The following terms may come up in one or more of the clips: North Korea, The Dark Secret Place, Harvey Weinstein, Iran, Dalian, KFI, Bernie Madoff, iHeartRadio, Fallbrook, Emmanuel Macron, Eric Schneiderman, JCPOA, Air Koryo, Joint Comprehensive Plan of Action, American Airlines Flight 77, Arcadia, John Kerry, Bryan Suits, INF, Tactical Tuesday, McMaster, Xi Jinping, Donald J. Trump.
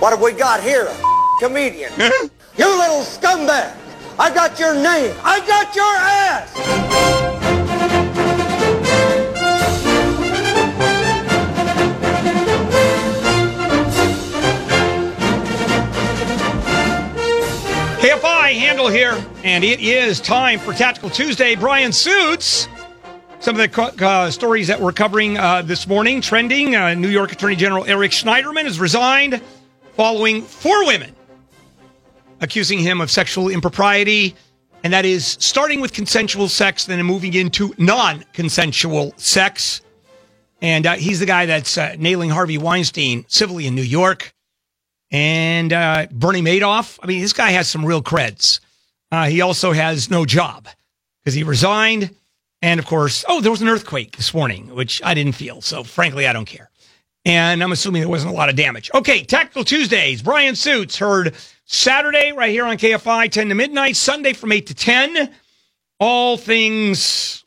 What have we got here? A comedian. You little scumbag! I got your name! I got your ass! KFI handle here, and it is time for Tactical Tuesday. Bryan Suits. Some of the stories that we're covering this morning, trending. New York Attorney General Eric Schneiderman has resigned following four women accusing him of sexual impropriety, and that is starting with consensual sex, then moving into non-consensual sex. And he's the guy that's nailing Harvey Weinstein civilly in New York. And Bernie Madoff. I mean, this guy has some real creds. He also has no job because he resigned. And, of course, there was an earthquake this morning, which I didn't feel. So, frankly, I don't care. And I'm assuming there wasn't a lot of damage. Okay, Tactical Tuesdays. Bryan Suits heard Saturday right here on KFI, 10 to midnight. Sunday from 8 to 10. All things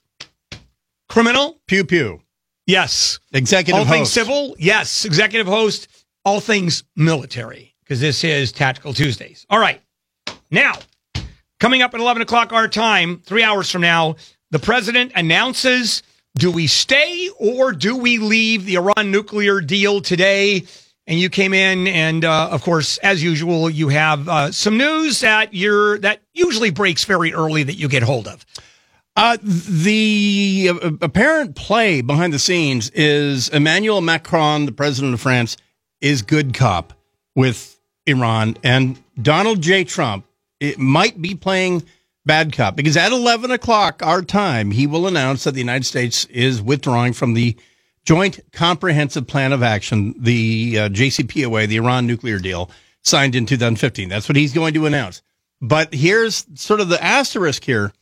criminal. Pew, pew. Yes. Executive host. All things civil. Yes. Executive host. All things military, because this is Tactical Tuesdays. All right. Now, coming up at 11 o'clock our time, 3 hours from now, the president announces, do we stay or do we leave the Iran nuclear deal today? And you came in, and, of course, as usual, you have some news that that usually breaks very early that you get hold of. The apparent play behind the scenes is Emmanuel Macron, the president of France, is good cop with Iran, and Donald J. Trump, it might be playing bad cop, because at 11 o'clock our time, he will announce that the United States is withdrawing from the Joint Comprehensive Plan of Action, the JCPOA, the Iran nuclear deal, signed in 2015. That's what he's going to announce. But here's sort of the asterisk here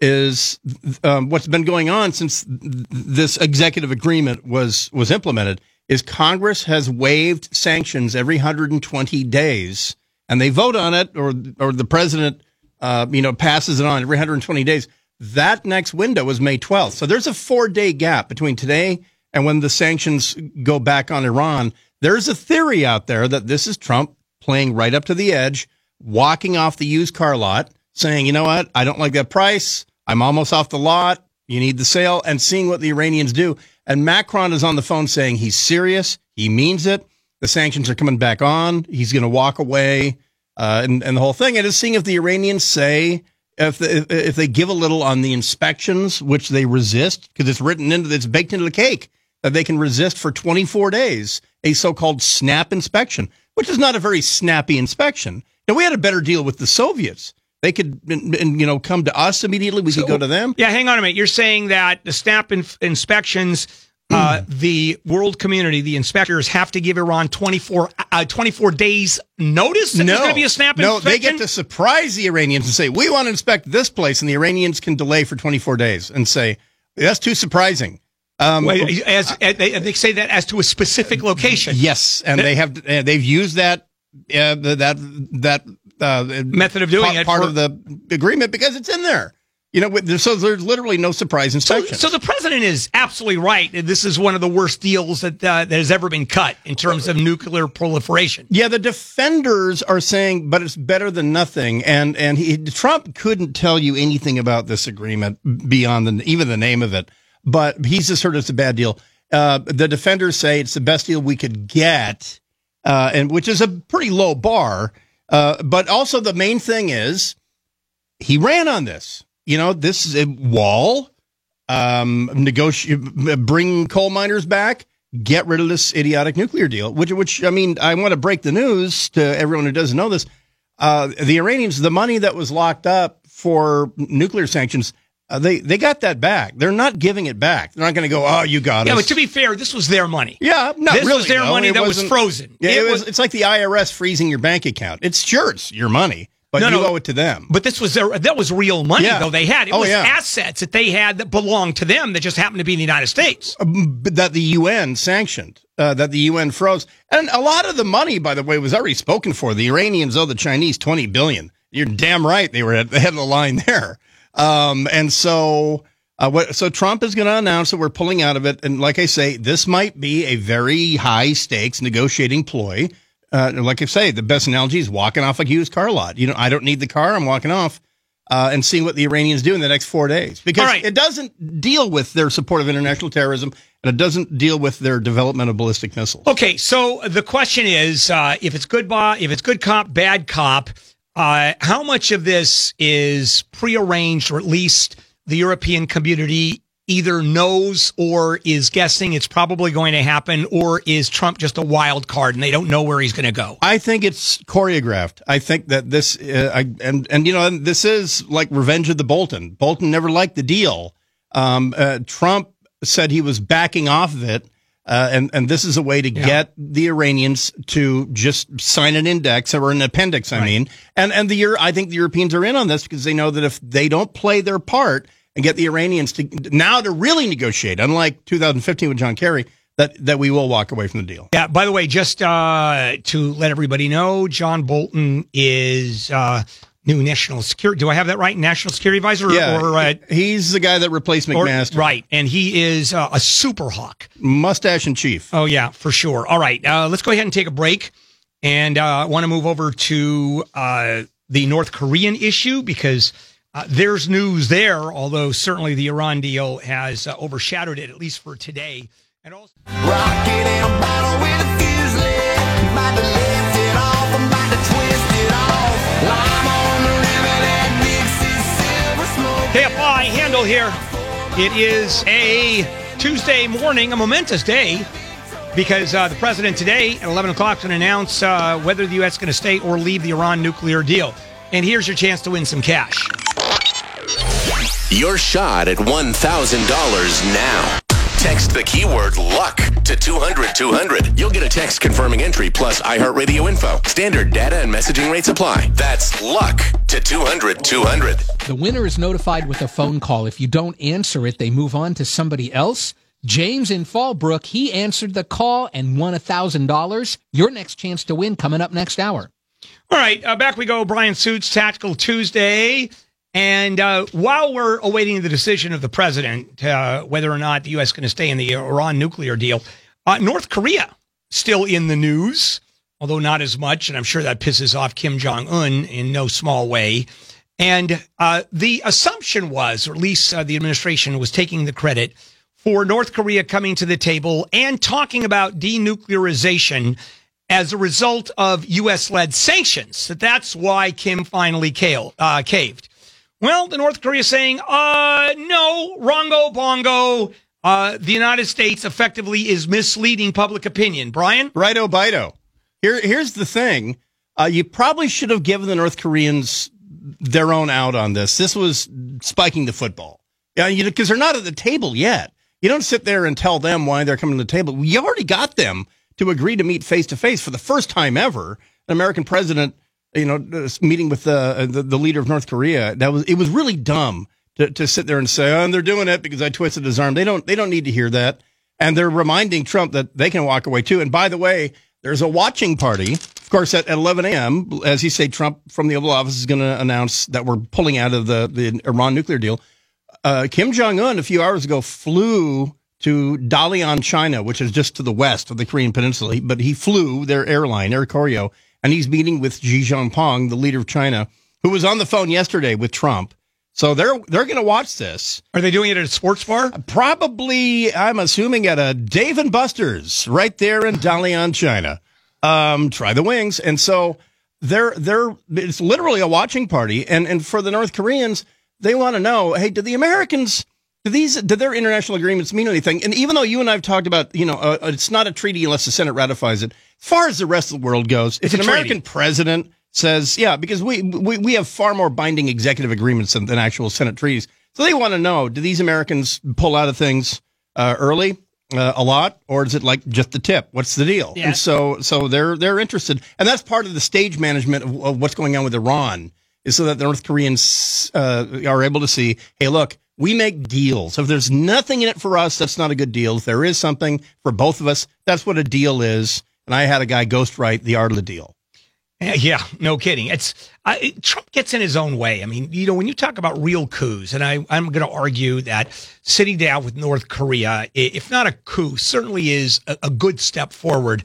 is what's been going on since this executive agreement was implemented. Is Congress has waived sanctions every 120 days, and they vote on it, or the president, passes it on every 120 days. That next window was May 12th. So there's a 4-day gap between today and when the sanctions go back on Iran. There's a theory out there that this is Trump playing right up to the edge, walking off the used car lot, saying, you know what, I don't like that price. I'm almost off the lot. You need the sale, and seeing what the Iranians do. And Macron is on the phone saying he's serious. He means it. The sanctions are coming back on. He's going to walk away and the whole thing. And just seeing if the Iranians say, if they give a little on the inspections, which they resist, because it's written into, it's baked into the cake, that they can resist for 24 days a so-called snap inspection, which is not a very snappy inspection. Now, we had a better deal with the Soviets. They could, come to us immediately. We could go to them. Yeah, hang on a minute. You're saying that the snap inspections, the world community, the inspectors have to give Iran 24 days notice that there's going to be a snap inspection? No, they get to surprise the Iranians and say, we want to inspect this place, and the Iranians can delay for 24 days and say, that's too surprising. They say that as to a specific location. Yes, and they've used that method of doing it part of the agreement because it's in there, so there's literally no surprise inspection. So the president is absolutely right. This is one of the worst deals that has ever been cut in terms of nuclear proliferation. Yeah, the defenders are saying, but it's better than nothing. And Trump couldn't tell you anything about this agreement beyond even the name of it. But he's asserted it's a bad deal. The defenders say it's the best deal we could get, and which is a pretty low bar. But also the main thing is he ran on this. This is a wall, bring coal miners back, get rid of this idiotic nuclear deal, which I mean, I want to break the news to everyone who doesn't know this. The Iranians, the money that was locked up for nuclear sanctions, they got that back. They're not giving it back. They're not going to go, oh, you got it. Yeah, but to be fair, this was their money. Yeah, not really. This was their money that was frozen. Yeah, it's like the IRS freezing your bank account. It's your money, but you owe it to them. But this was that was real money, though, they had. It was assets that they had that belonged to them that just happened to be in the United States. That the UN sanctioned, that the UN froze. And a lot of the money, by the way, was already spoken for. The Iranians owe the Chinese $20 billion. You're damn right they were at the head of the line there. So Trump is going to announce that we're pulling out of it. And like I say, this might be a very high stakes negotiating ploy like I say, the best analogy is walking off a used car lot. You know, I don't need the car. I'm walking off and seeing what the Iranians do in the next 4 days. Because it doesn't deal with their support of international terrorism, and it doesn't deal with their development of ballistic missiles. Okay, so the question is, if it's good cop, bad cop, how much of this is prearranged, or at least the European community either knows or is guessing it's probably going to happen, or is Trump just a wild card and they don't know where he's going to go? I think it's choreographed. I think that this, this is like Revenge of the Bolton. Bolton never liked the deal. Trump said he was backing off of it, and this is a way to get the Iranians to just sign an index or an appendix. I think the Europeans are in on this because they know that if they don't play their part and get the Iranians to really negotiate, unlike 2015 with John Kerry, that we will walk away from the deal. Yeah, by the way, just to let everybody know, John Bolton is new national security. Do I have that right? National security advisor? He's the guy that replaced McMaster. Right, and he is a super hawk. Mustache in chief. Oh, yeah, for sure. All right, let's go ahead and take a break. And I want to move over to the North Korean issue because there's news there, although certainly the Iran deal has overshadowed it, at least for today. And also, rocket in a bottle with a fuse lit. I'm about to lift it off, I'm about to twist it off. Lime on the ribbon and Dixie silver smoke. KFI handle here. It is a Tuesday morning, a momentous day, because the president today at 11 o'clock is going to announce whether the U.S. is going to stay or leave the Iran nuclear deal. And here's your chance to win some cash. Your shot at $1,000 now. Text the keyword LUCK to 200-200. You'll get a text confirming entry plus iHeartRadio info. Standard data and messaging rates apply. That's LUCK to 200-200. The winner is notified with a phone call. If you don't answer it, they move on to somebody else. James in Fallbrook, he answered the call and won $1,000. Your next chance to win coming up next hour. All right, back we go. Bryan Suits, Tactical Tuesday. And while we're awaiting the decision of the president, whether or not the U.S. is going to stay in the Iran nuclear deal, North Korea still in the news, although not as much. And I'm sure that pisses off Kim Jong Un in no small way. And the assumption was, or at least the administration was taking the credit for North Korea coming to the table and talking about denuclearization as a result of U.S.-led sanctions. That's why Kim finally caved. Well, the North Korea is saying, no, rongo bongo. The United States effectively is misleading public opinion. Brian? Righto, bido. Here's the thing. You probably should have given the North Koreans their own out on this. This was spiking the football. Because they're not at the table yet. You don't sit there and tell them why they're coming to the table. You already got them to agree to meet face-to-face for the first time ever. An American president, meeting with the leader of North Korea. It was really dumb to sit there and say, they're doing it because I twisted his arm. They don't need to hear that. And they're reminding Trump that they can walk away too. And by the way, there's a watching party. Of course, at 11 a.m., as he said, Trump from the Oval Office is going to announce that we're pulling out of the Iran nuclear deal. Kim Jong-un, a few hours ago, flew to Dalian, China, which is just to the west of the Korean peninsula. But he flew their airline, Air Koryo, and he's meeting with Xi Jinping, the leader of China, who was on the phone yesterday with Trump. So they're going to watch this. Are they doing it at a sports bar? Probably, I'm assuming, at a Dave and Buster's right there in Dalian, China. Try the wings. And so it's literally a watching party. And for the North Koreans, they want to know, hey, do the Americans, do their international agreements mean anything? And even though you and I have talked about, it's not a treaty unless the Senate ratifies it. As far as the rest of the world goes, if an American president says, because we have far more binding executive agreements than actual Senate treaties. So they want to know, do these Americans pull out of things early, a lot, or is it like just the tip? What's the deal? Yeah. And so they're interested. And that's part of the stage management of what's going on with Iran, is so that the North Koreans are able to see, hey, look, we make deals. If there's nothing in it for us, that's not a good deal. If there is something for both of us, that's what a deal is. And I had a guy ghostwrite The Art of the Deal. Yeah, no kidding. Trump gets in his own way. I mean, when you talk about real coups, and I'm going to argue that sitting down with North Korea, if not a coup, certainly is a good step forward.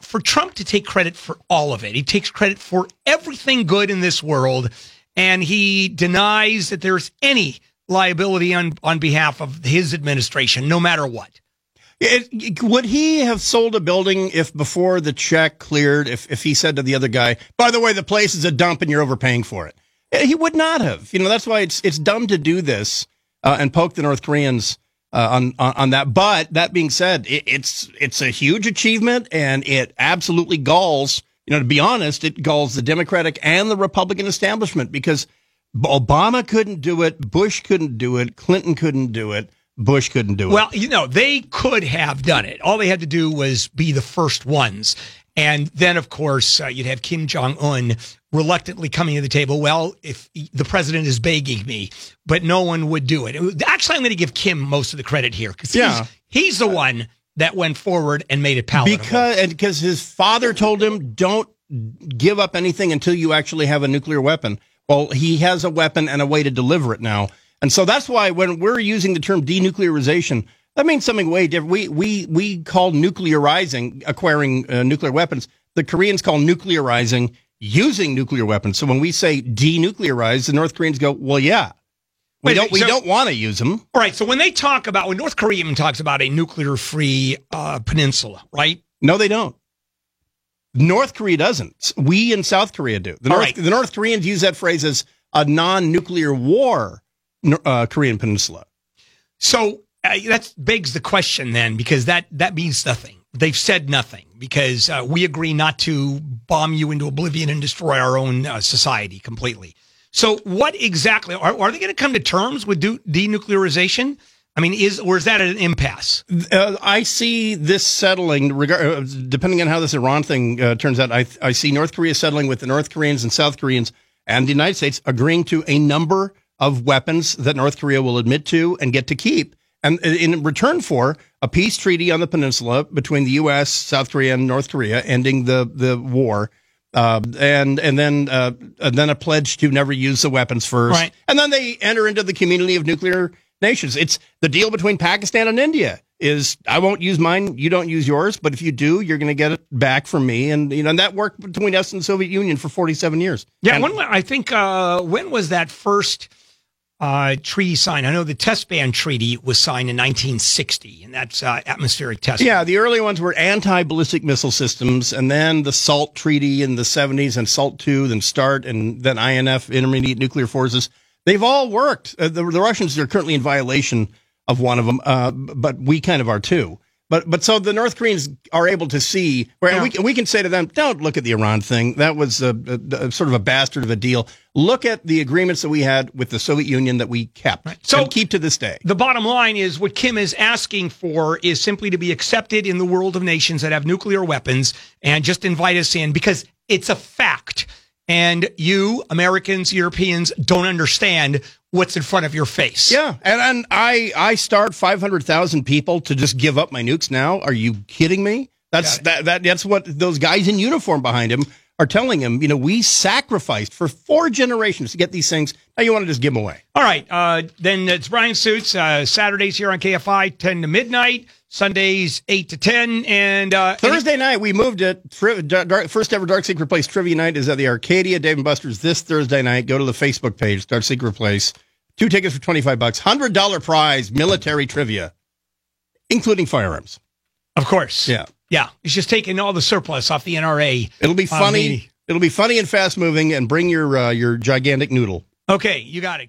for Trump to take credit for all of it. He takes credit for everything good in this world, and he denies that there's any liability on behalf of his administration, no matter what. Would he have sold a building if before the check cleared, if he said to the other guy, by the way, the place is a dump and you're overpaying for it? He would not have. You know, that's why it's dumb to do this and poke the North Koreans on that. But that being said, it's a huge achievement, and it absolutely galls, you know, to be honest, it galls the Democratic and the Republican establishment, because Obama couldn't do it, Bush couldn't do it, Clinton couldn't do it. Bush couldn't do it. Well, you know, they could have done it. All they had to do was be the first ones. And then, of course, you'd have Kim Jong Un reluctantly coming to the table. Well, if the president is begging me, but no one would do it. Actually, I'm going to give Kim most of the credit here, because he's the one that went forward and made it palatable. Because his father told him, don't give up anything until you actually have a nuclear weapon. Well, he has a weapon and a way to deliver it now. And so that's why when we're using the term denuclearization, that means something way different. We call nuclearizing acquiring nuclear weapons. The Koreans call nuclearizing using nuclear weapons. So when we say denuclearize, the North Koreans go, well, yeah, we don't want to use them. All right. So when they talk about, when North Korea even talks about a nuclear-free peninsula, right? No, they don't. North Korea doesn't. We in South Korea do. The North Koreans use that phrase as a non-nuclear war. Korean Peninsula. So that begs the question then, because that means nothing. They've said nothing, because we agree not to bomb you into oblivion and destroy our own society completely. So what exactly are they going to come to terms with denuclearization? I mean, is that an impasse? I see this settling, depending on how this Iran thing turns out. I see North Korea settling with the North Koreans and South Koreans and the United States agreeing to a number of weapons that North Korea will admit to and get to keep, and in return for a peace treaty on the peninsula between the U.S., South Korea, and North Korea, ending the war, and then a pledge to never use the weapons first, right. And then they enter into the community of nuclear nations. It's the deal between Pakistan and India: is I won't use mine, you don't use yours, but if you do, you're going to get it back from me. And you know, and that worked between us and the Soviet Union for 47 years. Yeah, and I think when was that first treaty signed? I know the test ban treaty was signed in 1960, and that's atmospheric test. Yeah, the early ones were anti-ballistic missile systems, and then the SALT treaty in the 70s, and SALT II, then START, and then INF, Intermediate Nuclear Forces. They've all worked. The Russians are currently in violation of one of them, but we kind of are too. But so the North Koreans are able to see, we can say to them, don't look at the Iran thing. That was a sort of a bastard of a deal. Look at the agreements that we had with the Soviet Union that we kept, right. So and keep to this day. The bottom line is what Kim is asking for is simply to be accepted in the world of nations that have nuclear weapons, and just invite us in, because it's a fact. And you, Americans, Europeans, don't understand what's in front of your face. Yeah, and I start 500,000 people to just give up my nukes now. Are you kidding me? That's what those guys in uniform behind him are telling him. You know, we sacrificed for 4 generations to get these things. Now you want to just give them away. All right, then it's Bryan Suits, Saturdays here on KFI, 10 to midnight. Sundays 8 to 10, and Thursday night we moved it. First ever Dark Secret Place trivia night is at the Arcadia, Dave and Buster's this Thursday night. Go to the Facebook page, Dark Secret Place. 2 tickets for $25, $100 prize, military trivia, including firearms, of course. Yeah. It's just taking all the surplus off the NRA. It'll be funny. It'll be funny and fast moving. And bring your gigantic noodle. Okay, you got it.